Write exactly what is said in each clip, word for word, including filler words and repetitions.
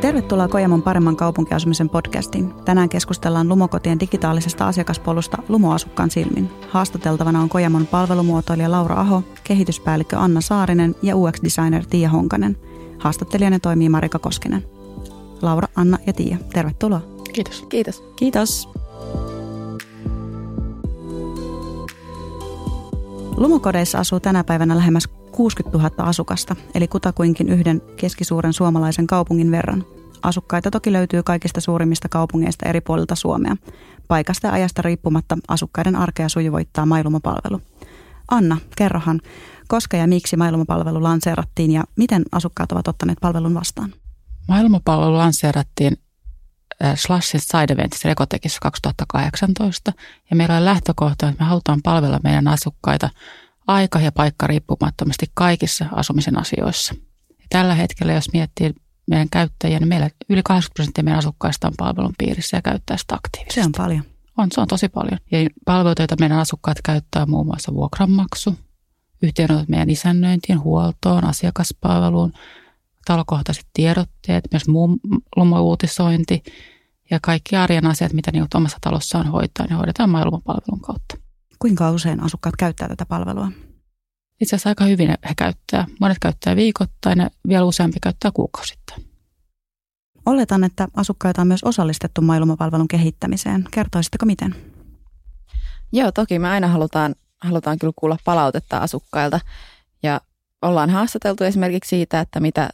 Tervetuloa Kojamon paremman kaupunkiasumisen podcastiin. Tänään keskustellaan Lumokotien digitaalisesta asiakaspolusta Lumoasukkaan silmin. Haastateltavana on Kojamon palvelumuotoilija Laura Aho, kehityspäällikkö Anna Saarinen ja U X Designer Tia Honkanen. Haastattelijana toimii Marika Koskinen. Laura, Anna ja Tia, tervetuloa. Kiitos. Kiitos. Kiitos. Lumokodeissa asuu tänä päivänä lähemmäs kuusikymmentätuhatta asukasta, eli kutakuinkin yhden keskisuuren suomalaisen kaupungin verran. Asukkaita toki löytyy kaikista suurimmista kaupungeista eri puolilta Suomea. Paikasta ja ajasta riippumatta asukkaiden arkea sujuvoittaa My Lumo-palvelu. Anna, kerrohan, koska ja miksi My Lumo-palvelu lanseerattiin ja miten asukkaat ovat ottaneet palvelun vastaan? My Lumo-palvelu lanseerattiin Slashin Side Eventissa Ekotekissa kaksituhattakahdeksantoista ja meillä on lähtökohta, että me halutaan palvella meidän asukkaita aika ja paikka riippumattomasti kaikissa asumisen asioissa. Ja tällä hetkellä, jos miettii meidän käyttäjiä, niin meillä yli kahdeksankymmentä prosenttia meidän asukkaista on palvelun piirissä ja käyttää sitä aktiivisesti. Se on paljon. On, se on tosi paljon. Ja palveluita, joita meidän asukkaat käyttää, muun muassa vuokranmaksu, yhteydenotot meidän isännöintiin, huoltoon, asiakaspalveluun, talokohtaiset tiedotteet, myös muu lumo-uutisointi ja kaikki arjen asiat, mitä niin omassa talossaan hoitaa, niin hoidetaan My Lumo-palvelun kautta. Kuinka usein asukkaat käyttää tätä palvelua? Itse asiassa aika hyvin he käyttää. Monet käyttää viikoittain ja vielä useampi käyttää kuukausittain. Oletan, että asukkaita on myös osallistettu My Lumo-palvelun kehittämiseen. Kertoisitteko miten? Joo, toki me aina halutaan, halutaan kyllä kuulla palautetta asukkailta. Ja ollaan haastateltu esimerkiksi siitä, että mitä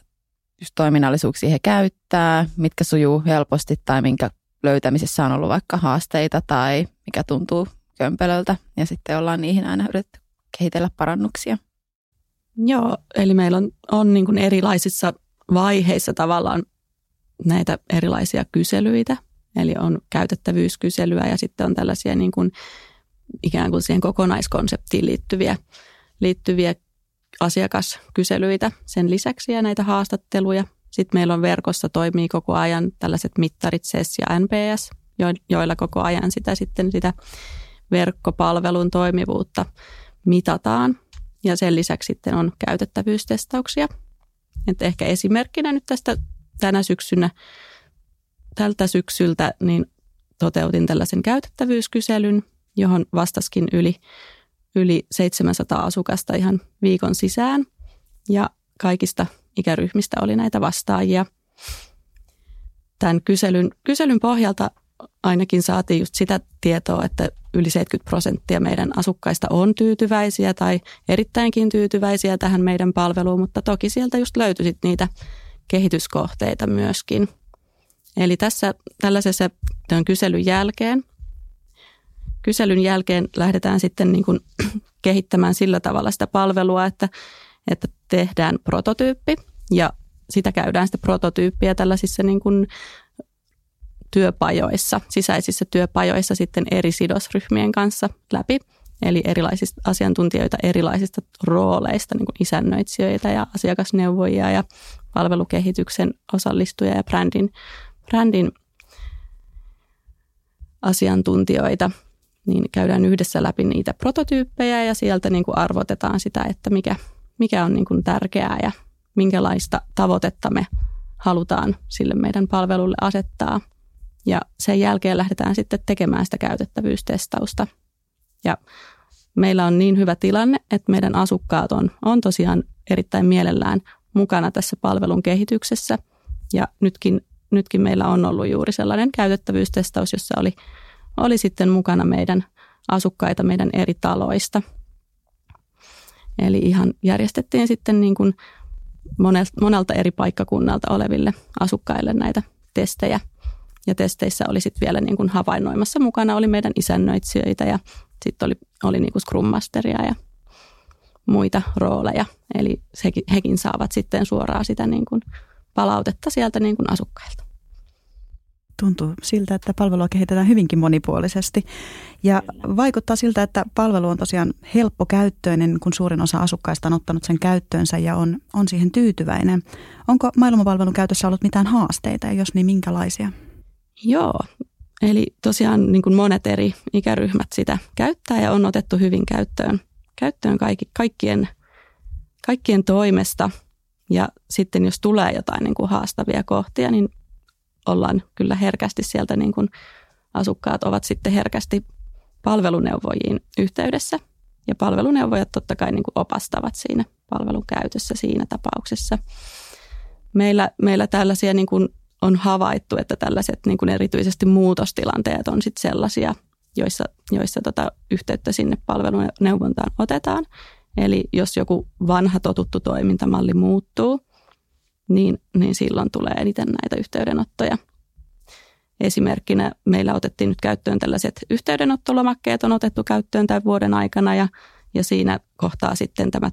just toiminnallisuuksia he käyttää, mitkä sujuu helposti tai minkä löytämisessä on ollut vaikka haasteita tai mikä tuntuu kömpelöltä, ja sitten ollaan niihin aina yritetty kehitellä parannuksia. Joo, eli meillä on, on niin kuin erilaisissa vaiheissa tavallaan näitä erilaisia kyselyitä, eli on käytettävyyskyselyä ja sitten on tällaisia niin kuin ikään kuin siihen kokonaiskonseptiin liittyviä, liittyviä asiakaskyselyitä sen lisäksi ja näitä haastatteluja. Sitten meillä on verkossa toimii koko ajan tällaiset mittarit C E S ja N P S, joilla koko ajan sitä sitten sitä verkkopalvelun toimivuutta mitataan, ja sen lisäksi sitten on käytettävyystestauksia. Et ehkä esimerkkinä nyt tästä tänä syksynä, tältä syksyltä, niin toteutin tällaisen käytettävyyskyselyn, johon vastaskin yli, yli seitsemänsataa asukasta ihan viikon sisään, ja kaikista ikäryhmistä oli näitä vastaajia. Tämän kyselyn, kyselyn pohjalta ainakin saatiin just sitä tietoa, että yli seitsemänkymmentä prosenttia meidän asukkaista on tyytyväisiä tai erittäinkin tyytyväisiä tähän meidän palveluun, mutta toki sieltä just löytyi sit niitä kehityskohteita myöskin. Eli tässä tällaisessa tämän kyselyn jälkeen, kyselyn jälkeen lähdetään sitten niin kuin kehittämään sillä tavalla sitä palvelua, että, että tehdään prototyyppi ja sitä käydään sitä prototyyppiä tällaisissa niin kuin työpajoissa, sisäisissä työpajoissa sitten eri sidosryhmien kanssa läpi, eli erilaisista asiantuntijoita erilaisista rooleista, niin kuin isännöitsijöitä ja asiakasneuvojia ja palvelukehityksen osallistujia ja brändin, brändin asiantuntijoita, niin käydään yhdessä läpi niitä prototyyppejä ja sieltä niin kuin arvotetaan sitä, että mikä, mikä on niin kuin tärkeää ja minkälaista tavoitetta me halutaan sille meidän palvelulle asettaa. Ja sen jälkeen lähdetään sitten tekemään sitä käytettävyystestausta. Ja meillä on niin hyvä tilanne, että meidän asukkaat on, on tosiaan erittäin mielellään mukana tässä palvelun kehityksessä. Ja nytkin, nytkin meillä on ollut juuri sellainen käytettävyystestaus, jossa oli, oli sitten mukana meidän asukkaita meidän eri taloista. Eli ihan järjestettiin sitten niin kuin monelta eri paikkakunnalta oleville asukkaille näitä testejä. Ja testeissä oli sitten vielä niin kuin havainnoimassa mukana oli meidän isännöitsijöitä ja sitten oli, oli niin kuin Scrum Masteria ja muita rooleja. Eli hekin, hekin saavat sitten suoraan sitä niin kuin palautetta sieltä niin kuin asukkailta. Tuntuu siltä, että palvelua kehitetään hyvinkin monipuolisesti. Ja vaikuttaa siltä, että palvelu on tosiaan helppokäyttöinen, kun suurin osa asukkaista on ottanut sen käyttöönsä ja on, on siihen tyytyväinen. Onko My Lumo-palvelun käytössä ollut mitään haasteita ja jos niin minkälaisia? Joo, eli tosiaan niin kuin monet eri ikäryhmät sitä käyttää ja on otettu hyvin käyttöön, käyttöön kaikki, kaikkien, kaikkien toimesta. Ja sitten jos tulee jotain niin kuin haastavia kohtia, niin ollaan kyllä herkästi sieltä, niin kuin asukkaat ovat sitten herkästi palveluneuvojiin yhteydessä. Ja palveluneuvojat totta kai niin kuin opastavat siinä palvelun käytössä siinä tapauksessa. Meillä, meillä tällaisia niin kuin on havaittu, että tällaiset niin kuin erityisesti muutostilanteet on sit sellaisia, joissa, joissa tota yhteyttä sinne palveluneuvontaan otetaan. Eli jos joku vanha totuttu toimintamalli muuttuu, niin, niin silloin tulee eniten näitä yhteydenottoja. Esimerkkinä meillä otettiin nyt käyttöön tällaiset yhteydenottolomakkeet, on otettu käyttöön tämän vuoden aikana ja, ja siinä kohtaa sitten tämä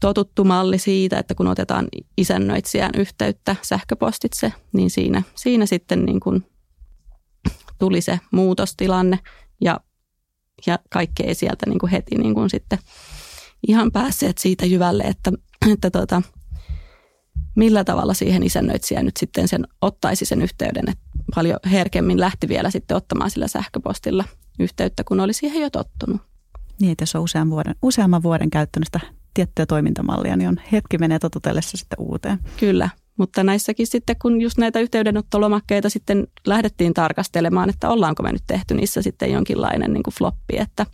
totuttu malli siitä, että kun otetaan isännöitsijään yhteyttä sähköpostitse, niin siinä, siinä sitten niin kuin tuli se muutostilanne ja, ja kaikki ei sieltä niin kuin heti niin kuin sitten ihan päässeet siitä jyvälle, että, että tuota, millä tavalla siihen isännöitsijä nyt sitten sen ottaisi sen yhteyden, että paljon herkemmin lähti vielä sitten ottamaan sillä sähköpostilla yhteyttä, kun oli siihen jo tottunut. Niin, että jos on usean vuoden, useamman vuoden käyttänyt sitä tiettyä toimintamallia, niin on hetki menee totutellessa sitten uuteen. Kyllä, mutta näissäkin sitten, kun just näitä yhteydenottolomakkeita sitten lähdettiin tarkastelemaan, että ollaanko me nyt tehty niissä sitten jonkinlainen niin kuin floppi, että,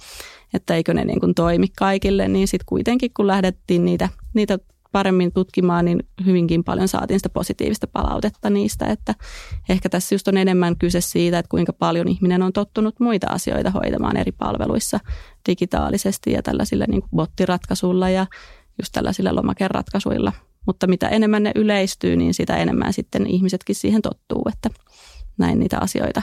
että eikö ne niin kuin toimi kaikille, niin sitten kuitenkin kun lähdettiin niitä, niitä paremmin tutkimaan, niin hyvinkin paljon saatiin sitä positiivista palautetta niistä, että ehkä tässä just on enemmän kyse siitä, että kuinka paljon ihminen on tottunut muita asioita hoitamaan eri palveluissa digitaalisesti ja tällaisilla niin kuin bottiratkaisuilla ja just tällaisilla lomakeratkaisuilla. Mutta mitä enemmän ne yleistyy, niin sitä enemmän sitten ihmisetkin siihen tottuu, että näin niitä asioita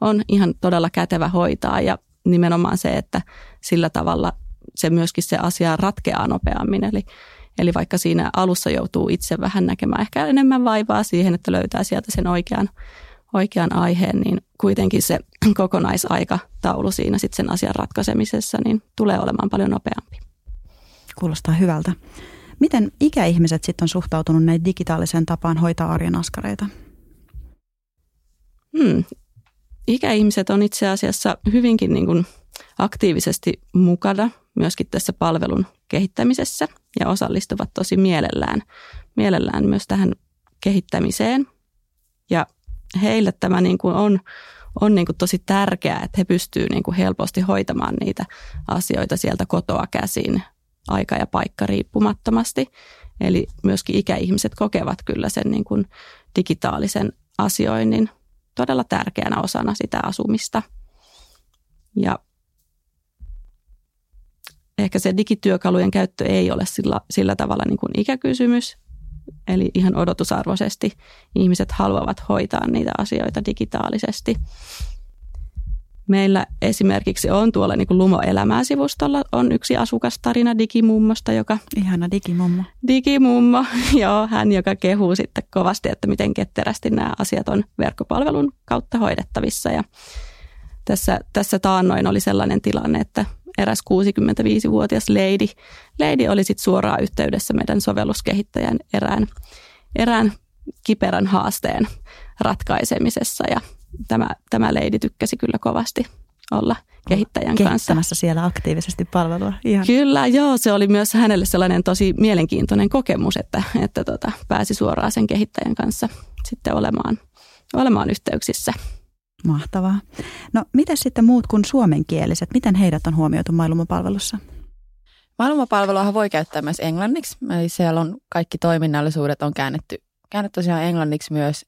on ihan todella kätevä hoitaa ja nimenomaan se, että sillä tavalla se myöskin se asia ratkeaa nopeammin, eli Eli vaikka siinä alussa joutuu itse vähän näkemään ehkä enemmän vaivaa siihen, että löytää sieltä sen oikean, oikean aiheen, niin kuitenkin se kokonaisaikataulu siinä sitten sen asian ratkaisemisessa niin tulee olemaan paljon nopeampi. Kuulostaa hyvältä. Miten ikäihmiset sitten on suhtautunut näin digitaaliseen tapaan hoitaa arjen askareita? Hmm. Ikäihmiset on itse asiassa hyvinkin niin kuin aktiivisesti mukana myöskin tässä palvelun kehittämisessä ja osallistuvat tosi mielellään, mielellään myös tähän kehittämiseen. Ja heille tämä niin kuin on, on niin kuin tosi tärkeää, että he pystyvät niin kuin helposti hoitamaan niitä asioita sieltä kotoa käsin aika ja paikka riippumattomasti. Eli myöskin ikäihmiset kokevat kyllä sen niin kuin digitaalisen asioinnin todella tärkeänä osana sitä asumista. Ja ehkä se digityökalujen käyttö ei ole sillä, sillä tavalla niin kuin ikäkysymys, eli ihan odotusarvoisesti ihmiset haluavat hoitaa niitä asioita digitaalisesti. Meillä esimerkiksi on tuolla niin kuin Lumo Elämää-sivustolla on yksi asukastarina Digimummosta, joka... Ihana Digimummo. Digimummo, joo, hän joka kehuu sitten kovasti, että miten ketterästi nämä asiat on verkkopalvelun kautta hoidettavissa. Ja tässä, tässä taannoin oli sellainen tilanne, että eräs kuusikymmentäviisivuotias leidi, leidi oli sitten suoraan yhteydessä meidän sovelluskehittäjän erään, erään kiperän haasteen ratkaisemisessa. Ja tämä, tämä leidi tykkäsi kyllä kovasti olla kehittäjän kanssa. Kehittämässä siellä aktiivisesti palvelua. Ihan. Kyllä, joo. Se oli myös hänelle sellainen tosi mielenkiintoinen kokemus, että, että tota, pääsi suoraan sen kehittäjän kanssa sitten olemaan, olemaan yhteyksissä. Mahtavaa. No miten sitten muut kuin suomenkieliset? Miten heidät on huomioitu My Lumo-palvelussa? My Lumo-palveluahan voi käyttää myös englanniksi. Eli siellä on kaikki toiminnallisuudet on käännetty, käännetty tosiaan englanniksi myös.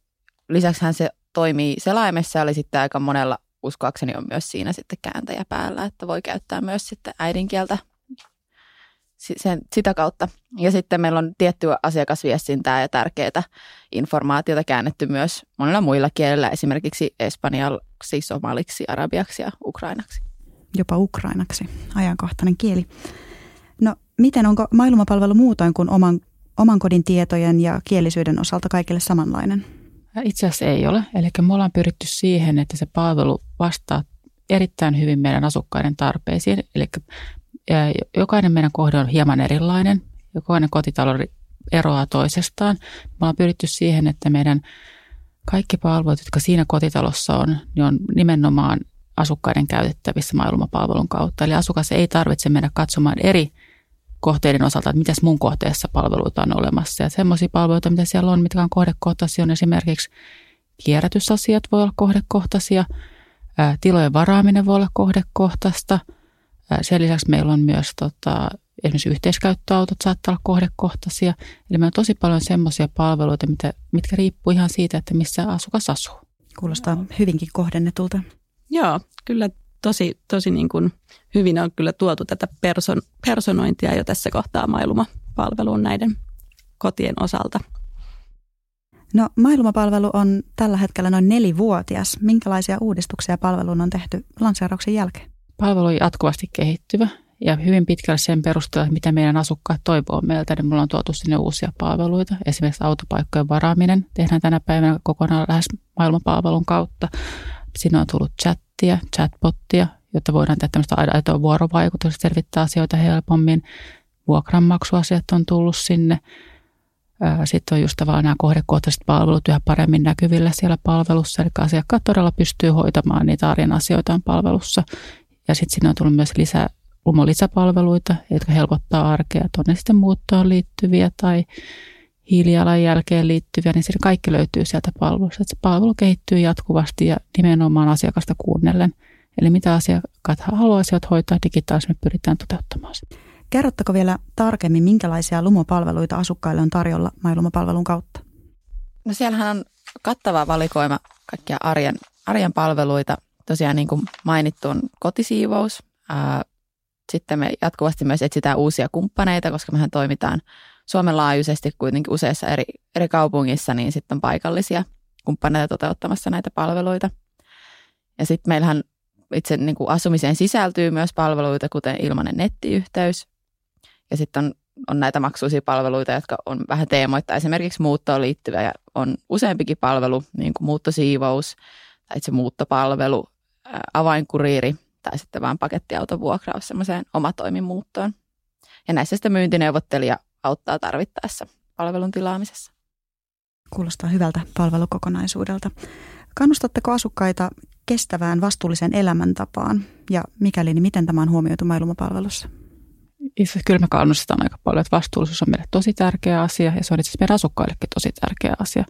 Lisäksihän se toimii selaimessa, eli sitten aika monella uskoakseni on myös siinä sitten kääntäjä päällä, että voi käyttää myös sitten äidinkieltä sen, sitä kautta. Ja sitten meillä on tiettyä asiakasviestintää ja tärkeää informaatiota käännetty myös monilla muilla kielillä, esimerkiksi espanjaksi, somaliksi, arabiaksi ja ukrainaksi. Jopa ukrainaksi, ajankohtainen kieli. No miten onko My Lumo-palvelu muutoin kuin oman, oman kodin tietojen ja kielisyyden osalta kaikille samanlainen? Itse asiassa ei ole. Eli me ollaan pyritty siihen, että se palvelu vastaa erittäin hyvin meidän asukkaiden tarpeisiin, eli jokainen meidän kohde on hieman erilainen, jokainen kotitalo eroaa toisestaan. Me ollaan pyritty siihen, että meidän kaikki palvelut, jotka siinä kotitalossa on, niin on nimenomaan asukkaiden käytettävissä My Lumo-palvelun kautta. Eli asukas ei tarvitse mennä katsomaan eri kohteiden osalta, että mitäs mun kohteessa palveluita on olemassa. Ja semmoisia palveluita, mitä siellä on, mitkä on kohdekohtaisia, on esimerkiksi kierrätysasiat voi olla kohdekohtaisia, ää, tilojen varaaminen voi olla kohdekohtaista. Ää, sen lisäksi meillä on myös tota, esimerkiksi yhteiskäyttöautot saattaa olla kohdekohtaisia. Eli meillä on tosi paljon semmoisia palveluita, mitä, mitkä riippuu ihan siitä, että missä asukas asuu. Kuulostaa Joo. hyvinkin kohdennetulta. Joo, kyllä tosi, tosi niin kuin hyvin on kyllä tuotu tätä person, personointia jo tässä kohtaa My Lumo-palveluun näiden kotien osalta. No, My Lumo-palvelu on tällä hetkellä noin nelivuotias. Minkälaisia uudistuksia palveluun on tehty lanseerauksen jälkeen? Palvelu on jatkuvasti kehittyvä ja hyvin pitkälle sen perusteella, mitä meidän asukkaat toivoo meiltä, niin mulla on tuotu sinne uusia palveluita. Esimerkiksi autopaikkojen varaaminen tehdään tänä päivänä kokonaan lähes My Lumo-palvelun kautta. Sinne on tullut chattia, chatbottia, jotta voidaan tehdä tämmöistä aitoa vuorovaikutusta, selvittää asioita helpommin. Vuokranmaksuasiat on tullut sinne. Sitten on just tavallaan nämä kohdekohtaiset palvelut yhä paremmin näkyvillä siellä palvelussa. Eli asiakkaat todella pystyy hoitamaan niitä arjen asioitaan palvelussa. Ja sitten sinne on tullut myös lisää Lumo lisäpalveluita, jotka helpottaa arkea. On ne sitten muuttoon liittyviä tai hiilijalanjälkeen liittyviä, niin se kaikki löytyy sieltä palvelusta. Se palvelu kehittyy jatkuvasti ja nimenomaan asiakasta kuunnellen. Eli mitä asiakkaat haluaisivat hoitaa digitaalisesti, me pyritään toteuttamaan sitä. Kerrottako vielä tarkemmin, minkälaisia lumopalveluita asukkaille on tarjolla My Lumo-palvelun kautta? No siellähän on kattava valikoima kaikkia arjen, arjen palveluita. Tosiaan niin kuin mainittu on kotisiivous. Sitten me jatkuvasti myös etsitään uusia kumppaneita, koska mehän toimitaan Suomen laajuisesti kuitenkin useissa eri, eri kaupungissa, niin sitten on paikallisia kumppaneita toteuttamassa näitä palveluita. Ja sitten meillähän itse niin kuin asumiseen sisältyy myös palveluita, kuten ilmainen nettiyhteys. Ja sitten on, on näitä maksuisia palveluita, jotka on vähän teemoittaa esimerkiksi muuttoon liittyvä ja on useampikin palvelu, niin kuin muuttosiivous tai itse muuttopalvelu, ää, avainkuriiri tai sitten vaan pakettiautovuokraus semmoiseen omatoimimuuttoon. Ja näissä sitten myyntineuvottelija auttaa tarvittaessa palvelun tilaamisessa. Kuulostaa hyvältä palvelukokonaisuudelta. Kannustatteko asukkaita kestävään vastuulliseen elämäntapaan ja mikäli, niin miten tämä on huomioitu My Lumo-palvelussa? Kyllä me kannustetaan aika paljon, että vastuullisuus on meille tosi tärkeä asia ja se on itse asiassa meidän asukkaillekin tosi tärkeä asia.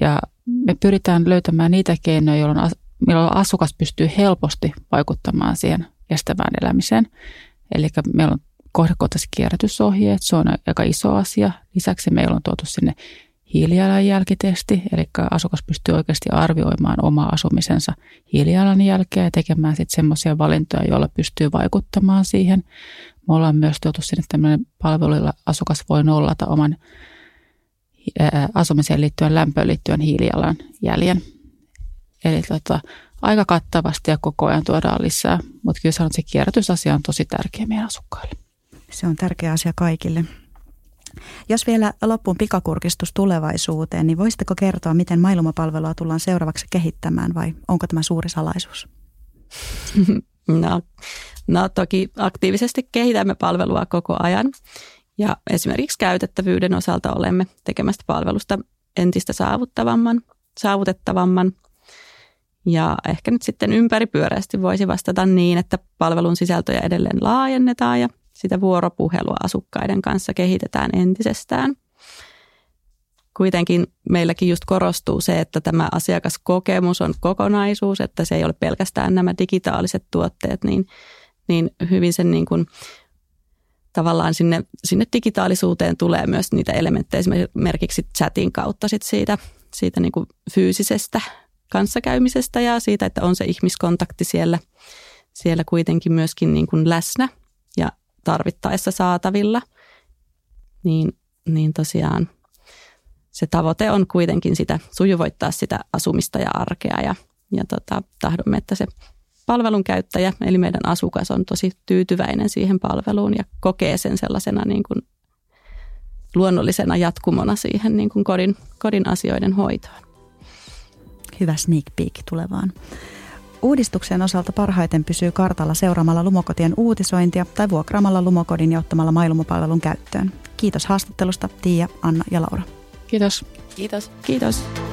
Ja me pyritään löytämään niitä keinoja, jolloin, millä asukas pystyy helposti vaikuttamaan siihen kestävään elämiseen. Eli meillä on kohdekohtaiset kierrätysohjeet, se on aika iso asia. Lisäksi meillä on tuotu sinne hiilijalanjälkitesti, eli asukas pystyy oikeasti arvioimaan omaa asumisensa hiilijalanjälkeä ja tekemään sitten semmoisia valintoja, joilla pystyy vaikuttamaan siihen. Me ollaan myös tuotu sinne tämmöinen palveluilla asukas voi nollata oman asumiseen liittyen, lämpöön liittyen hiilijalanjäljen. Eli tota, aika kattavasti ja koko ajan tuodaan lisää, mutta kyllä sanon, että se kierrätysasia on tosi tärkeä meidän asukkaille. Se on tärkeä asia kaikille. Jos vielä loppuun pikakurkistus tulevaisuuteen, niin voisitteko kertoa, miten My Lumo-palvelua tullaan seuraavaksi kehittämään vai onko tämä suuri salaisuus? No, no toki aktiivisesti kehitämme palvelua koko ajan ja esimerkiksi käytettävyyden osalta olemme tekemästä palvelusta entistä saavuttavamman, saavutettavamman. Ja ehkä nyt sitten ympäripyöreästi voisi vastata niin, että palvelun sisältöjä edelleen laajennetaan ja sitä vuoropuhelua asukkaiden kanssa kehitetään entisestään. Kuitenkin meilläkin just korostuu se, että tämä asiakaskokemus on kokonaisuus, että se ei ole pelkästään nämä digitaaliset tuotteet, niin, niin hyvin sen niin kuin tavallaan sinne, sinne digitaalisuuteen tulee myös niitä elementtejä esimerkiksi chatin kautta sit siitä, siitä niin kuin fyysisestä kanssakäymisestä ja siitä, että on se ihmiskontakti siellä, siellä kuitenkin myöskin niin kuin läsnä ja tarvittaessa saatavilla, niin, niin tosiaan se tavoite on kuitenkin sitä sujuvoittaa sitä asumista ja arkea ja, ja tota, tahdomme, että se palvelun käyttäjä, eli meidän asukas on tosi tyytyväinen siihen palveluun ja kokee sen sellaisena niin kuin luonnollisena jatkumona siihen niin kuin kodin, kodin asioiden hoitoon. Hyvä sneak peek tulevaan. Uudistuksen osalta parhaiten pysyy kartalla seuraamalla Lumokotien uutisointia tai vuokraamalla Lumokodin ja ottamalla My Lumo-palvelun käyttöön. Kiitos haastattelusta Tia, Anna ja Laura. Kiitos. Kiitos. Kiitos.